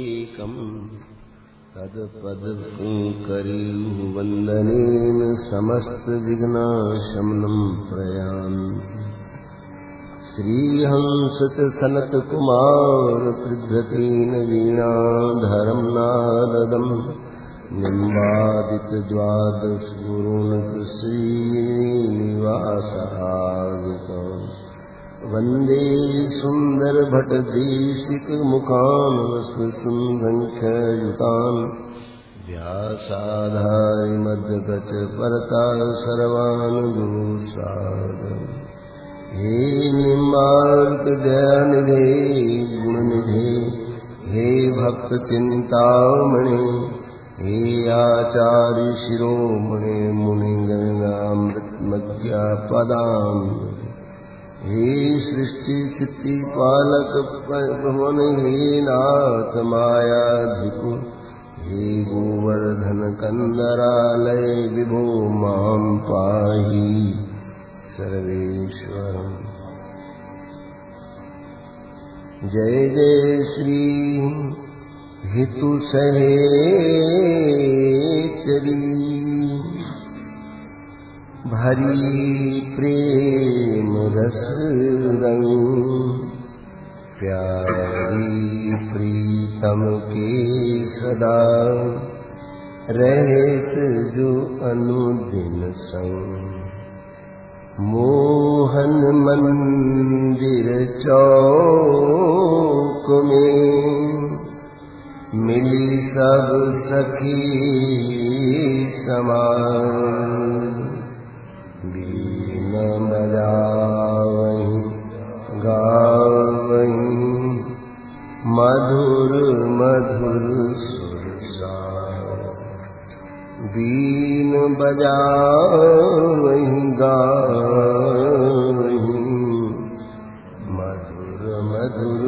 एकम तदपदकरीहुवंदनेन समस्तविघ्नाशमनं प्रयामि श्रीहंससनत्कुमारप्रभृतेन वीणाधरं नारदं निम्बादितद्वादशगुरून् श्रीनिवासार्जुनं वन्दे सुन्दरभटदीशिकमुखान्वसुसुन्दङ्खयुतान् व्यासाधारिमद्गजपरतां सर्वान् गुरुसागरं हे निम्बार्कदयानिधे गुणनिधे हे भक्तचिन्तामणि हे आचार्यशिरोमणि मुनिगणामृतमज्ञापदाम् हे सृष्टिस्थितिपालक भुवन हे नाथ मायाधिपो हे गोवर्धन कंदरालय विभो मां पाहि सर्वेश्वरम्। जय जय श्री हेतु सहेतरी भरी प्रेम रस रंग प्यारी प्रीतम के सदा रहत जो अनुदिन संग मोहन मंदिर चौक में मिली सब सखी समान बजावहीं गावहीं मधुर मधुर सुर सा बीन बजावहीं गावहीं मधुर मधुर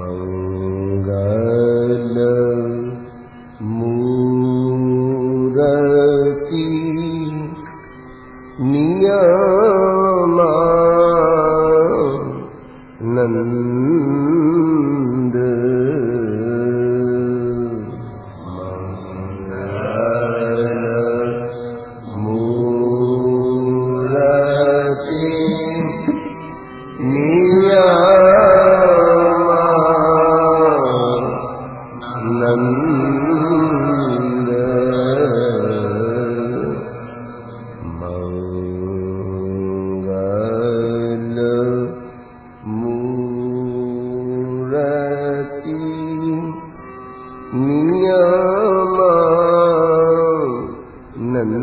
मंगल नंद मंगल मूरति नियमानंद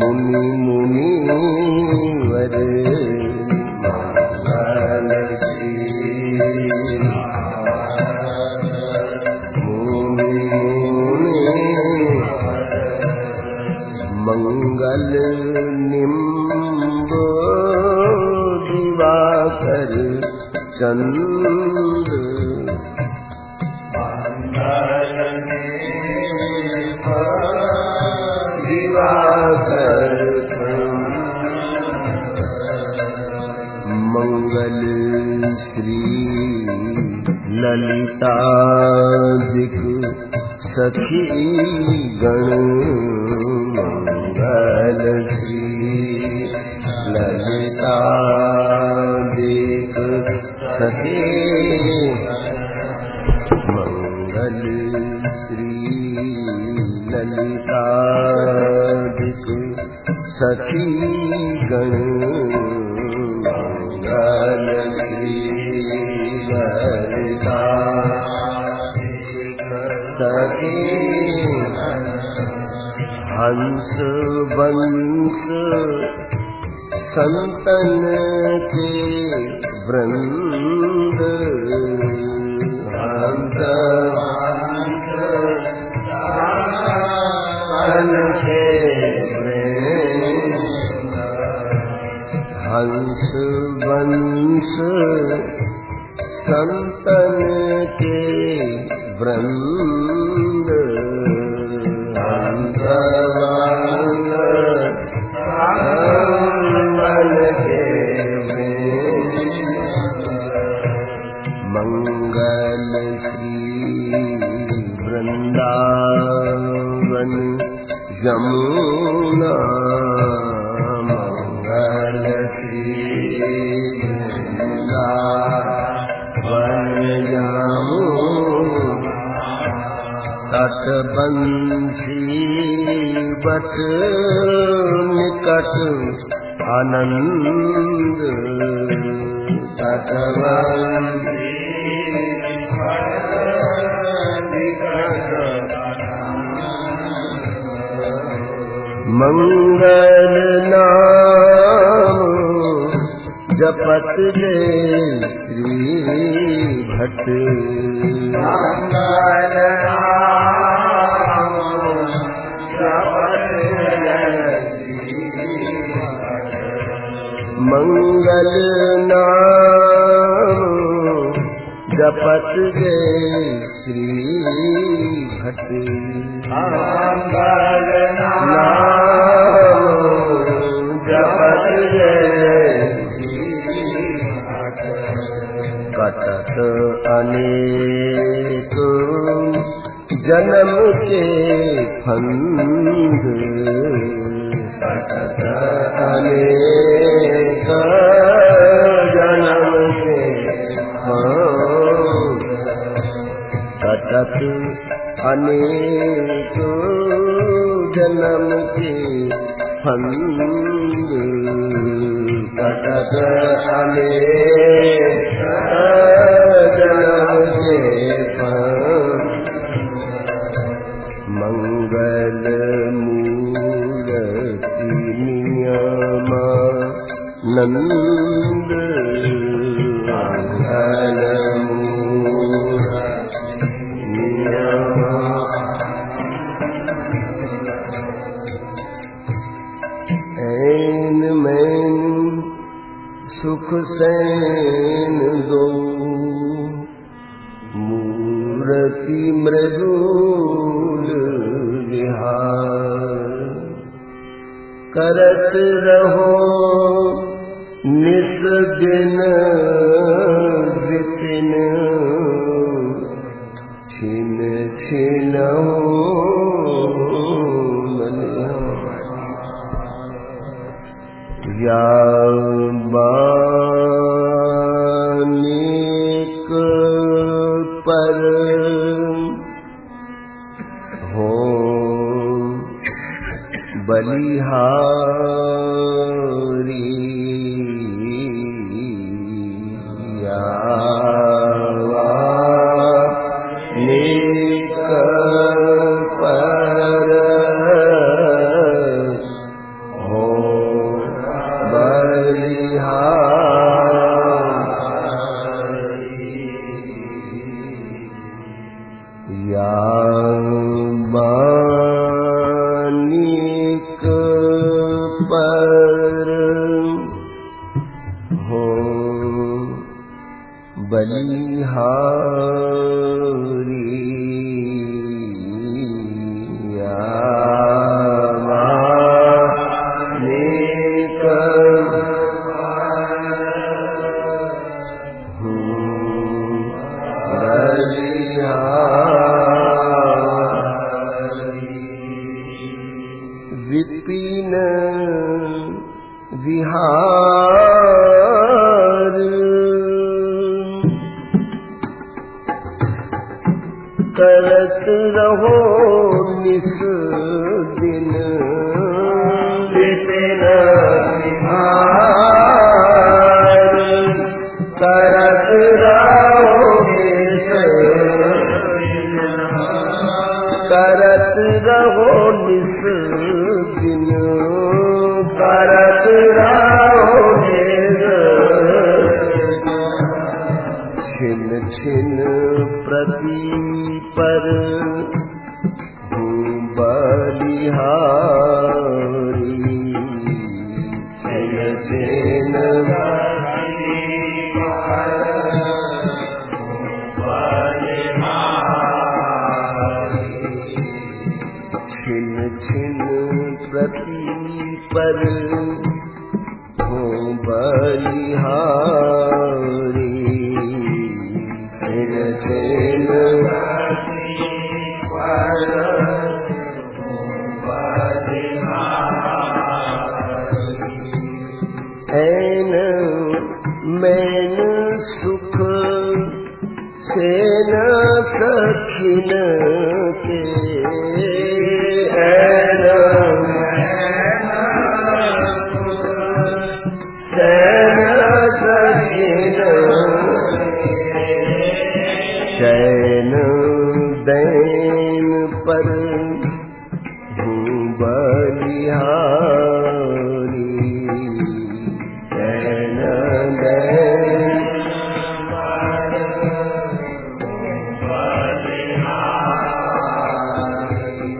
मुनि मुनि वर चंद मंगल श्री ललिता जिक सखी गण मंगल श्री ललिता मंगल श्री ललिता सखी गण मंगल श्री ललिता सखी हंस बंस संतन के वृंद हंस वंश संतन के वृंद मंगल श्री वृंदावन जमुना मंगल श्री वृंदावन जमुना तटबंसी बट निकट आनंद तटबंसी मंगल नाम जपत दे श्री भट मंगल नाम जपत दे श्री भट मंगल नाम जपत दे श्री भट मंगल नाम कटत अनेक जन्म के फंद कटत अनेक जन्म के फंद कटत अनेक जन्म के फंद कटत अनेक जन्म के फंद मंगल मूर्ति नियमानंद मंगल मूर्ति नियमानंद ऐन में सुख सैन दो मूर्ति मृदुल विहार करत रहो नित दिन विपिन छिन छिनो बानिक पर हो बलिहारी बानिक पर विपिन विहार करत रहो निस दिन विपिन विहार करत रहो निस दिन करत रहो निस छिन छिन प्रति पर बलिहारी छिन छिन प्रति पर बलिहारी छिन छिन प्रति पर बलिहारी ऐन मैन सुख से न सखिन के चैन दैन पर बलिहारी चैन दैन पर बलिहारी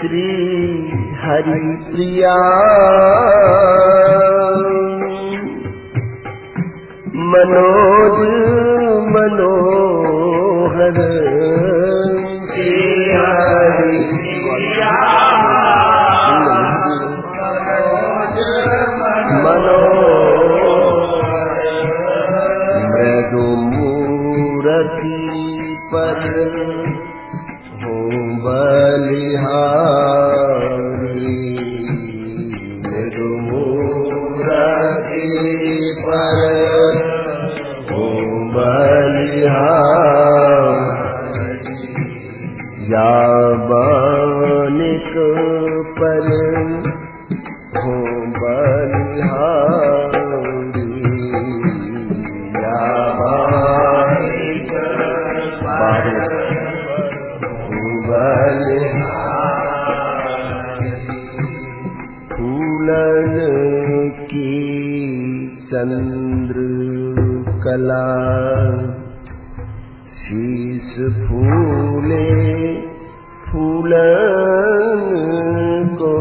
श्री हरि प्रिया मनोज मनोहर श्री हरि प्रिया मनोहर मृदु मूर्ति पर हो बलिहारी मृदु मूर्ति पर या बानिक पर हो बलिहारी या बानिक पर हो बलिहारी फूलन की चंद्र कला शीश फूले फूलन को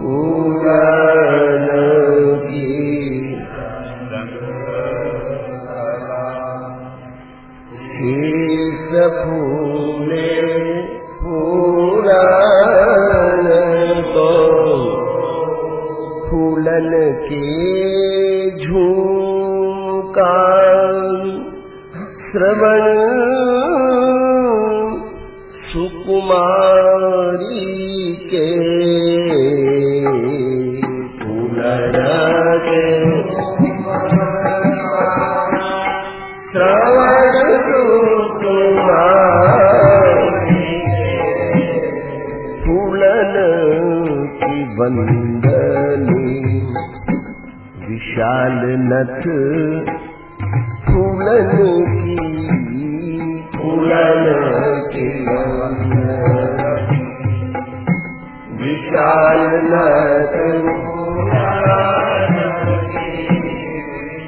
फूलन की शीश फूले फूलन को फूलन के झुमका श्रवण सुकुमारी के फूलन के श्रवण सुकुमारी फूलन की वंदनी विशाल नथ फूलन की विशाल नथ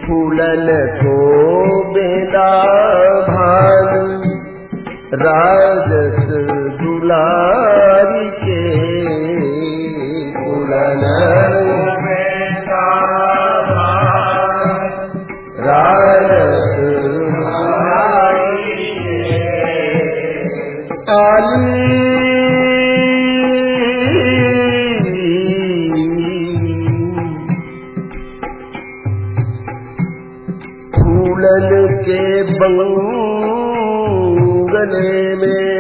फूलन को बेदा भान राजस दुलारी के फूलन बेदा राजस फूलन के बंगले में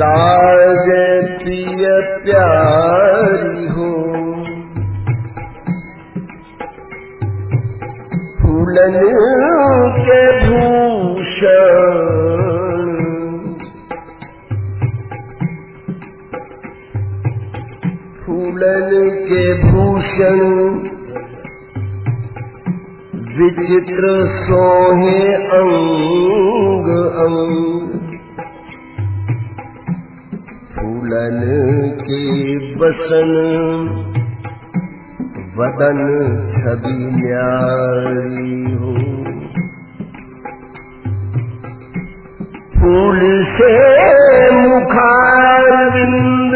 लाज प्रिय प्यारी हो, फूलन के भूषण विचित्र सोहे अंग अंग, फूलन के बसन वदन छवि न्यारी हो, फूल से मुखारविंद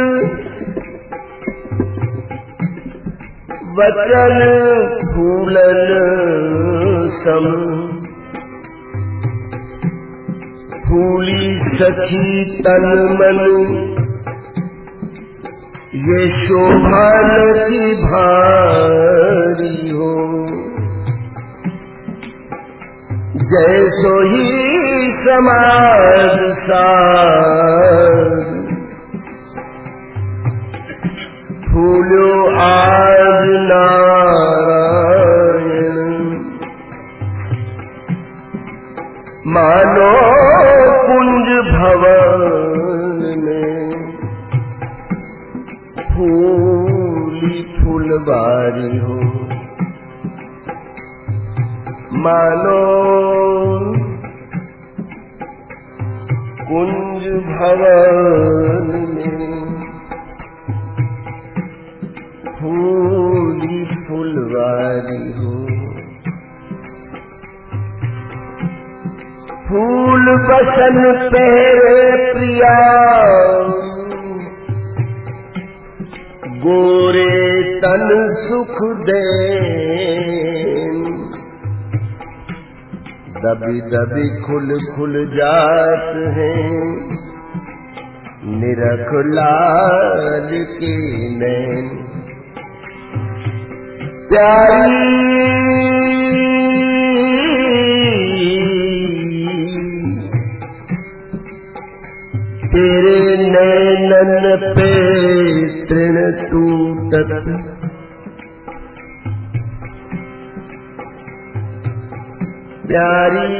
वचन फूलन सम, फूली सखी तन मन ये शोभा की भारी हो, जैसो ही समाज सार फूलो आज नारायण, मानो कुंज भवन में फूली फुलवारी हो, मानो कुंज भवन में फूली फुलवारी हो, फूल बसन पे प्रिया गोरे तन सुख दे, दबी दबी खुल खुल जात हैं निरख लाल के नैन, प्यारी तेरे नैनन पे तृण टूटत, प्यारी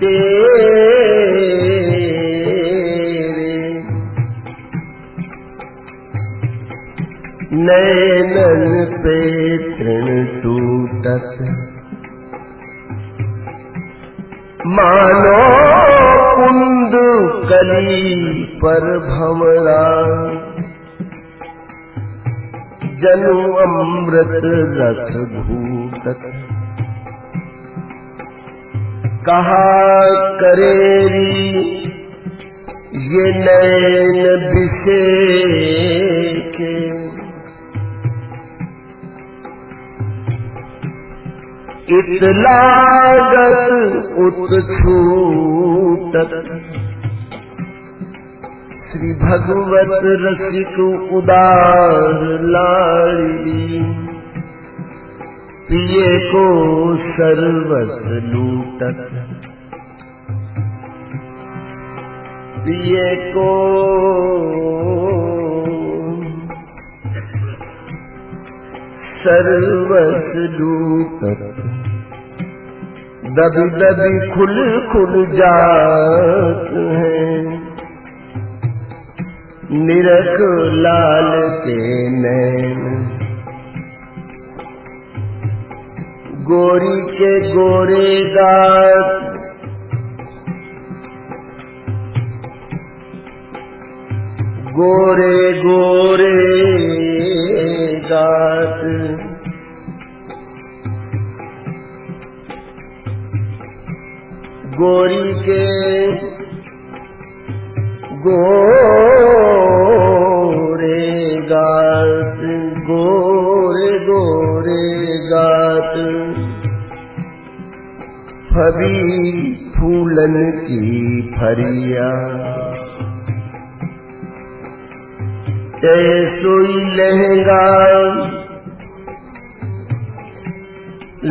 तेरे नैनन पे तृण टूटत, मानो कुंद कली पर भंवरा, जनु अमृत रस घूटत, कहा करेरी ये नैन बिसेके, इतलागत उत्छूटत, श्री भगवत रसिक उदार लाड़ी, पिए को सर्वस लूटत, पिए को सर्वस लूटत, दबी दबी खुल खुल जात हैं निरख लाल के नैन, गोरी के गोरे दांत गोरे गोरे दांत, गोरी के गोरे गात गोरे गोरे गात, फबी फूलन की फरिया, सोई लहंगा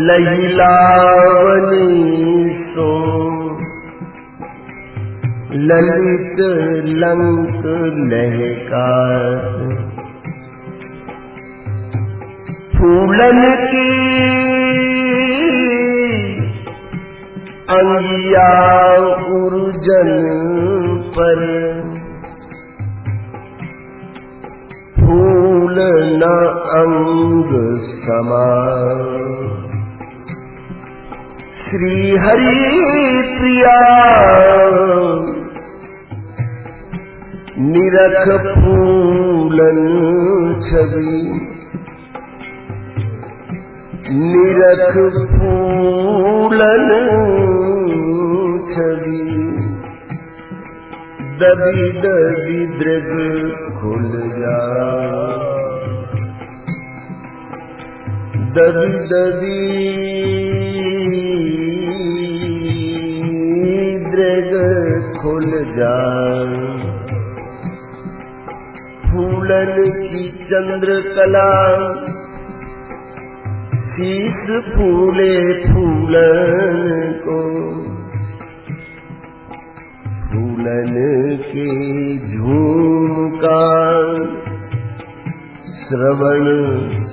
लहिलावनी सो, ललित लंक लहकार फूलन की अंगिया उर्जन पर फूल न अंग समान श्री हरि प्रिया निरख फूलन छवि निरख फूलन छवि दबी दबी दृग खुल जा दबी दबी खुल जाए फूलन की चंद्रकला शीश फूले फूलन को फूलन के झूमका श्रवण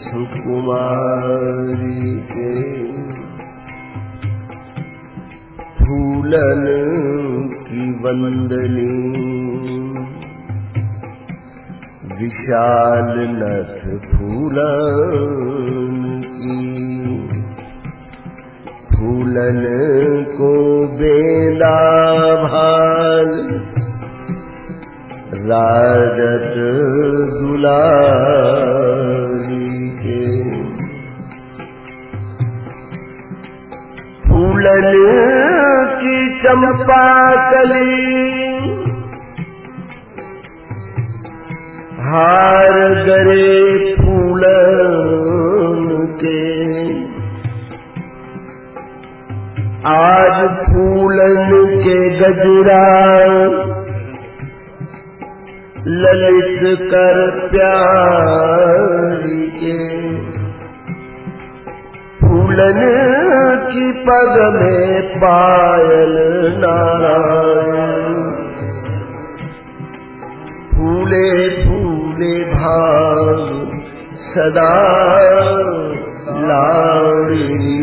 सुकुमारी के फूलन की वंदनी विशाल नथ फूलन की फूलन को बेला भाल राजत दुलारी के फूलन चंपा कली हार गरे फूलन के आज फूलन के गजरा ललित कर प्यार के फूलन की पग में पायल नारायण फूले फूले भाग सदा लाड़ी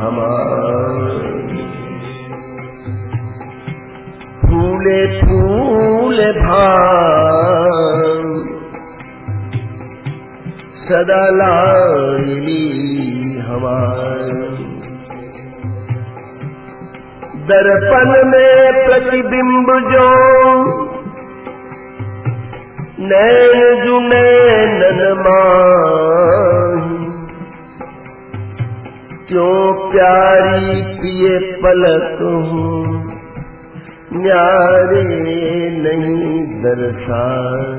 हमारी फूले फूले भाग सदा लाड़ी दर्पण में प्रतिबिंब जो नैन जुने ननमाही क्यों प्यारी पिए पलक हूँ न्यारे नहीं दर्शान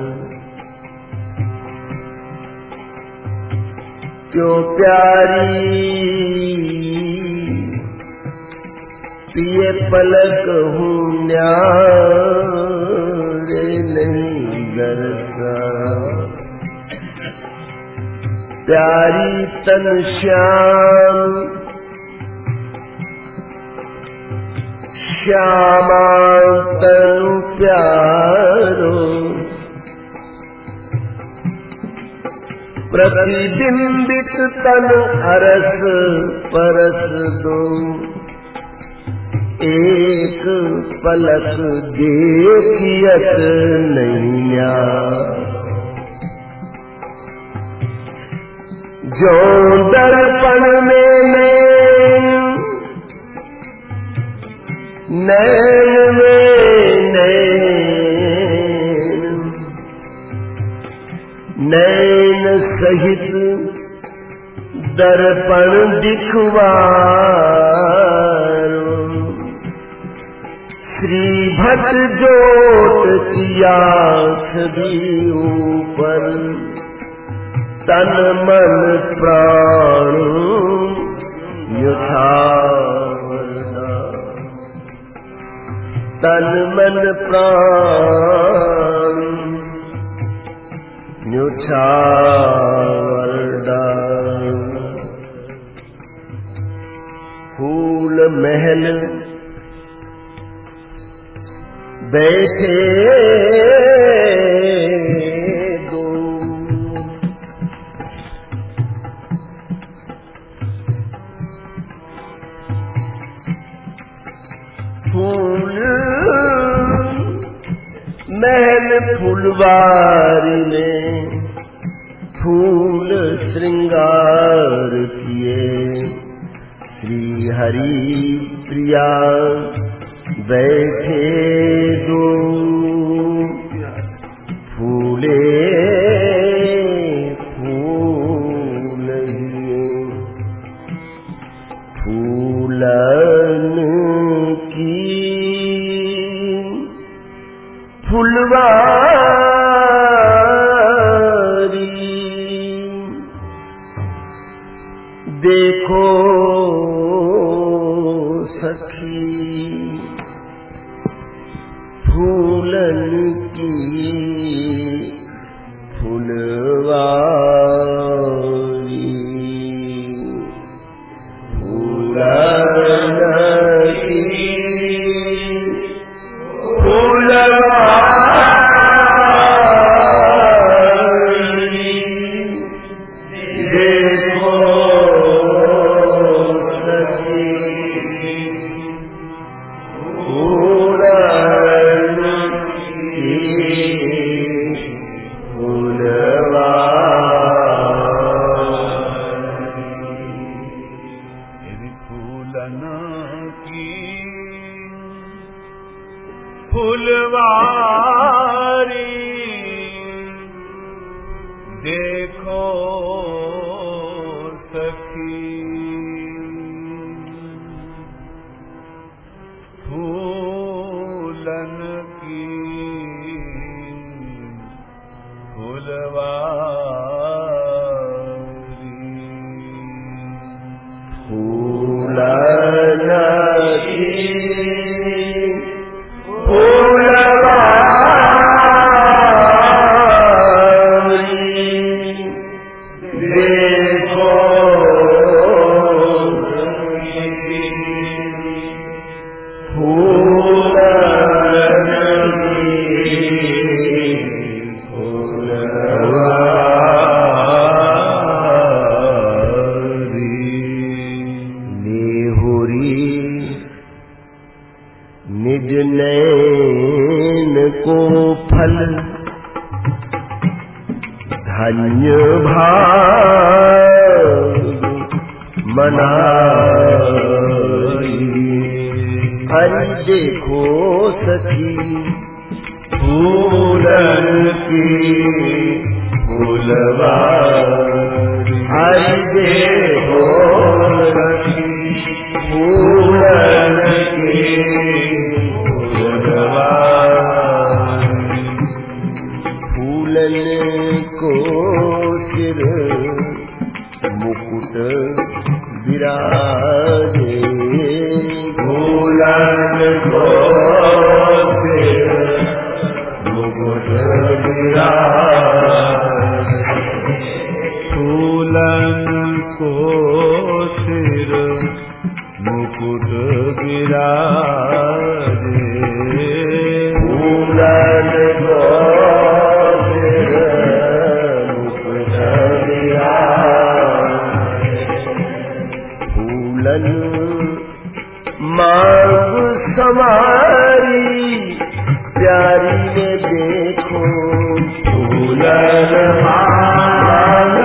क्यों प्यारी पिए पलक हूँ न्यारे नहीं दरसा प्यारी तन श्याम श्यामा तनु प्यारो प्रतिबिंबित तन अरस परस दो एक पलक देखियत नैया जो दर्पण में नैन में नैन नैन सहित दर्पण दिखवारो श्रीभट जोत किया छवि ऊपर तन मन प्राण यथावरदा तन मन प्राण न्युछावरदा फूल महल बैठे दो फूल महल फुलवारी में फूल श्रृंगार किए श्री हरि प्रिया बैठे दो फूले फूल फूलन की फुलवारी देखो सखी फूलन की फुलवारी फूलन की फुलवारी देखो सखी फुलवारी देखो सखी फूलन की फुलवारी फूलन की निज नैन को फल धन्य भाग मनाई अन देखो सखी फूलन की फुलवारी अन देखो सखी फूलन की को सिर मुकुट विराजे फूलन को सिर मुकुट विराजे फूलन को सिर मुकुट विराजे फूलन को मांग समारी प्यारी में देखो फूलन मांग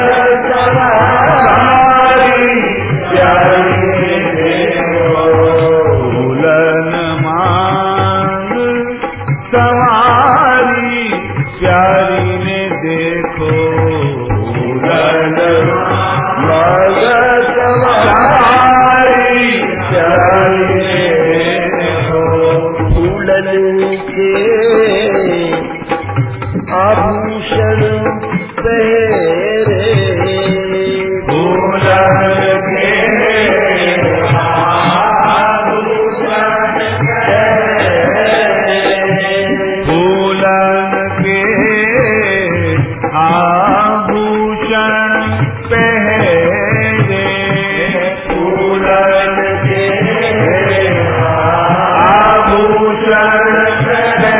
समारी प्यारी में देखो फूलन मांग समारी प्यारी में देखो फूलन मांग समारी आभूषण पहरे फूलन के आभूषण पहरे फूलन के आभूषण पहरे फूलन के आभूषण पहरे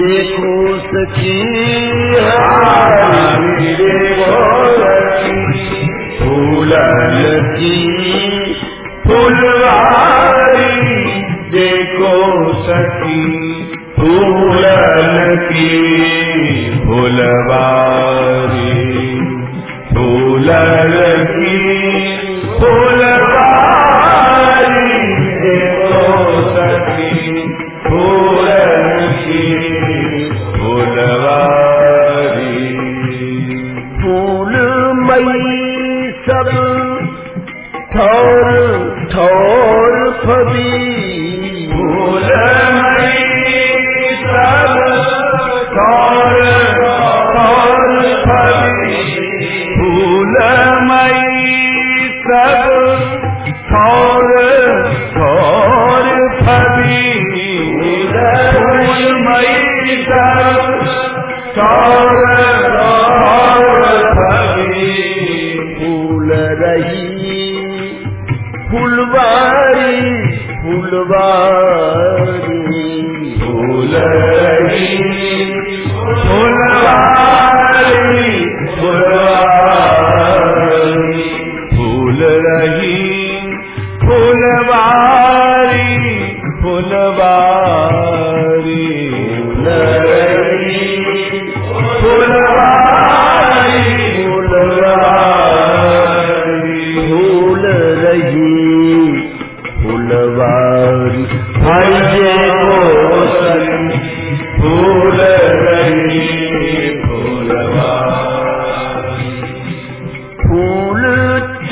देखो सखी हारी देखो सखी फूलन की फुलवारी देखो सखी फूलन की फुलवारी फूलन की फुलवारी देखो सखी फूलन की फुलवारी फूल मई सब थोर थोर फबी फूल मई सब थोर थोर फबी फूल मई सब थोर थोर फबी फूल मई सब थोर थोर फबी फूल रही फुलवारी फुलवारी फूल रही फुलवारी फुलवारी फूल रही फुलवारी फुलवारी फूल रही फुलवारी फुलवारी फुलवारी भाई देखो सखी फूल रही फुलवारी फूल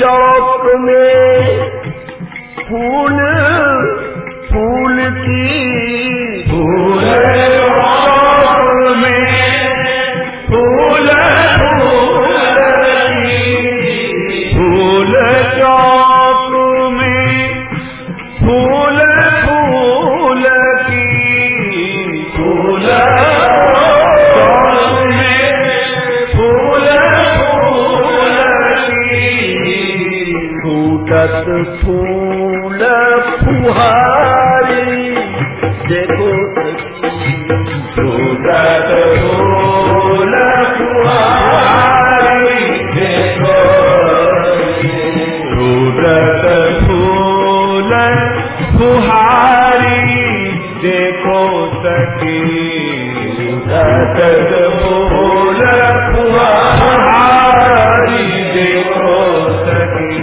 चौक में फूल फूल की फूल चौक में फूल फूल रही फूल चौक फूल फूल की फूल में फूल फूल की फूटत फूल फुहारी देखो फूटत फूल फुहारी देखो फूटत फूल फुहारी देखो सखी फूटत फूल फुहारी देखो सखी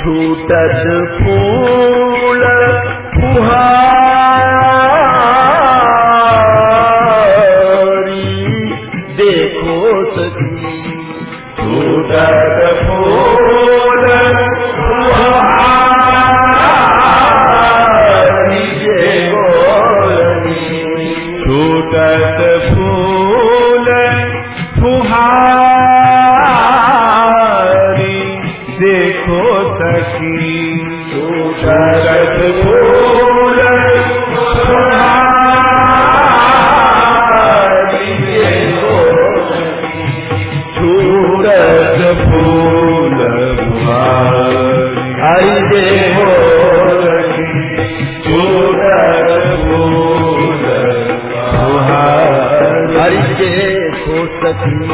छूटत फूल फुहारी देखो सखी छूटत फूल फुहारी छूटत फूल फुहारी देखो सखी छूटत फूल फुहारी देखो सखी छूटत फूल फुहारी आई देखो सखी छूटत देखो सखी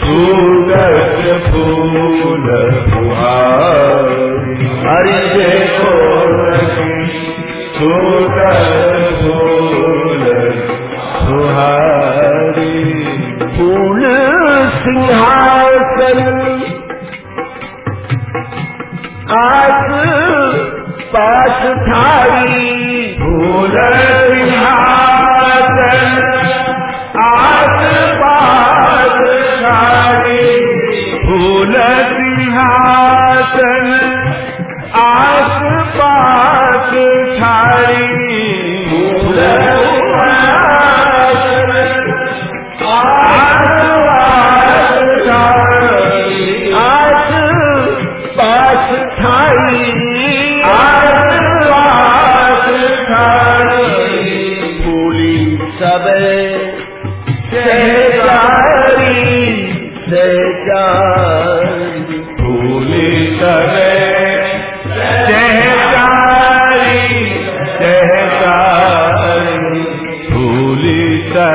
फूटत फूल फुहारी हरि देखो सखी फूटत फूल फुहारी फूल सिंहासन आस पास थारी फूल सिंहासन आस पास थारी फूल सिंहासन आस पास थारी फूल सिंहासन आस पास थारी आस पास थारी आस पास थारी फूली सबे सहजारी सहजारी फूली सवे सहजारी सहजारी फूली सवे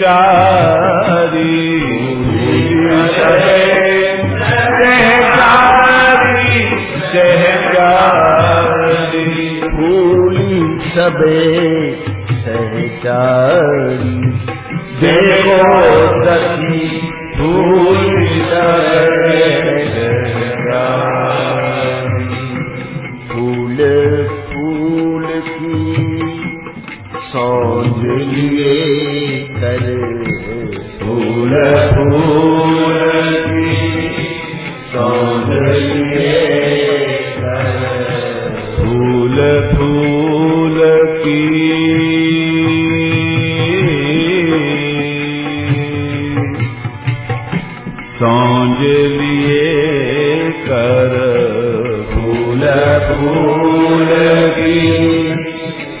सहचारी भूली सबे सहचारी देखो सखी भूली सबे सहचारी फूल फूल की सौंध लिए कर फूल फूल की सौंध लिए फूल की सौंज लिए कर फूल फूल की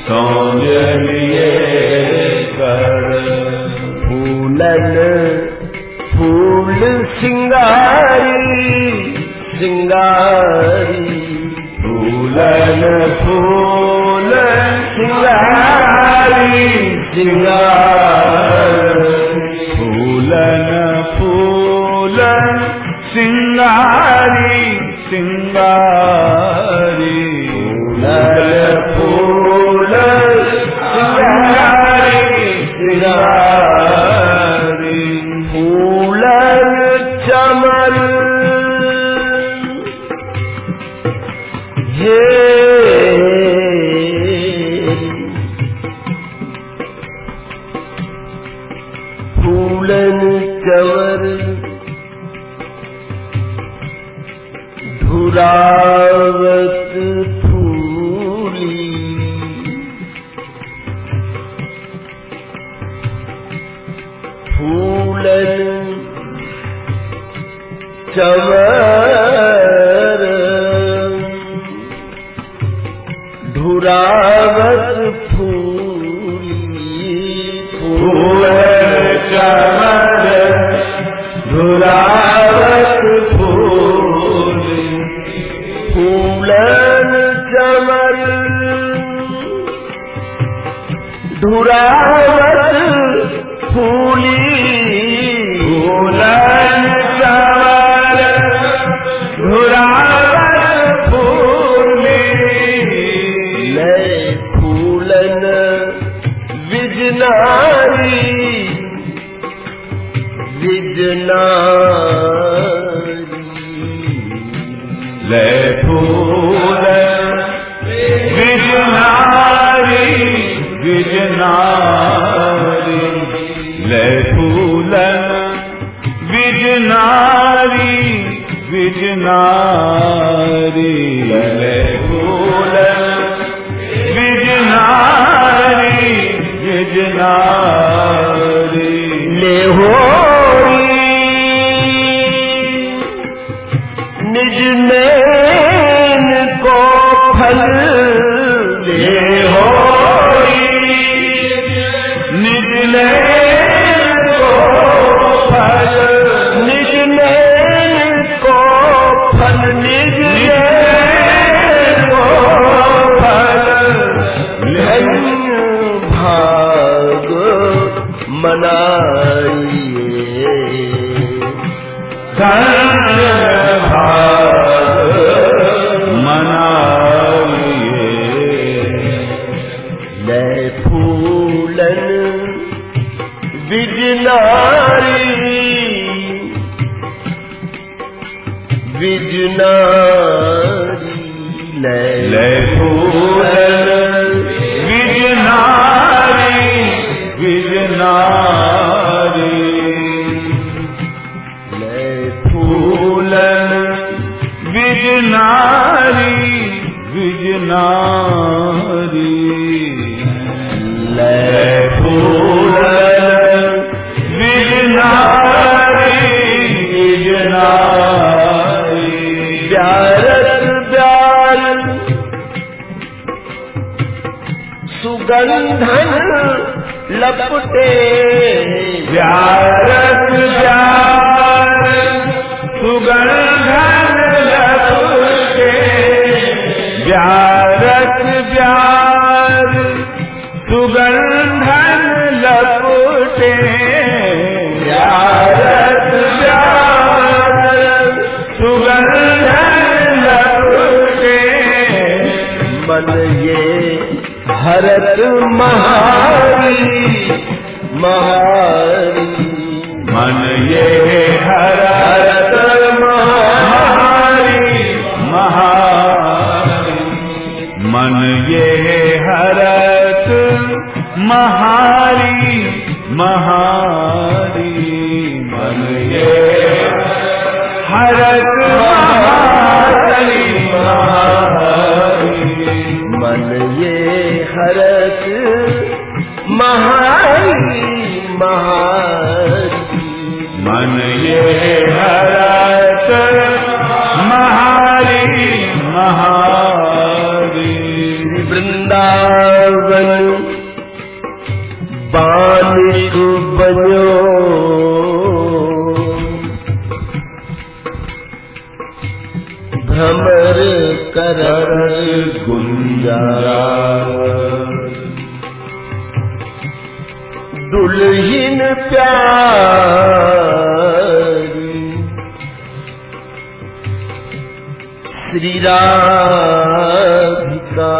सौंज लिए कर फूलन फूल सिंगारी सिंगारी फूलन फूल सिंगारी सिंगार फूलन फूल सिंगारी सिंगारी फूलन फूल सिंगारी सिंगारी फूलन चमन फूलन कवर धुरावत फूली फूलन चवर धुरावत फूली फूलन चमर धुरावत फूली फूलन चमर धुरावत फूली फूलन चमर धुरावत फूली नए फूलन विजनारी ले फूलन विजनारी विजनारी ले फूलन विजनारी विजनारी ले फूलन विजनारी विजनारी ले हो नैन को फल ले होई निज नैन को फल निज नैन को फल निज नैन को फल धन्य भाग मनाइए धन्य विजनारी विजनारी ले फूलन विजनारी विजनारी ले फूलन विजनारी विजनारी ले फूलन सुगंधन लपटे प्यारत प्यार सुगंधन लपटे प्यारत प्यार सुगंधन लपटे भारत महारी महारी मन ये भारत महारी महारी मन ये भारत महारी महारी मन ये भारत महारी महारी मन ये भारत महारी महारी मन ये भारत महारी महारी वृंदावन बालिक बनो भ्रमर करर गुंजा दुल्हीन प्यारी श्री राधिका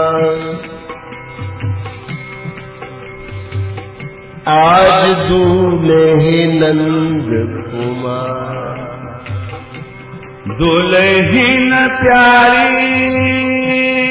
आज दूल्हे नंद कुमार दुल्हीन प्यारी